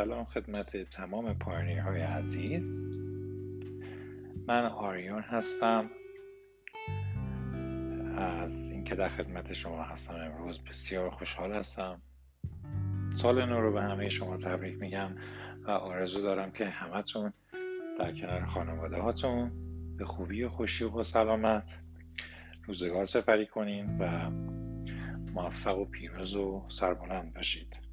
سلام خدمت تمام پایونیرهای عزیز. من آریان هستم. از اینکه در خدمت شما هستم امروز بسیار خوشحال هستم. سال نو رو به همه شما تبریک میگم و آرزو دارم که همتون در کنار خانواده هاتون به خوبی و خوشی و با سلامت روزگار سپری کنین و موفق و پیروز و سربلند باشید.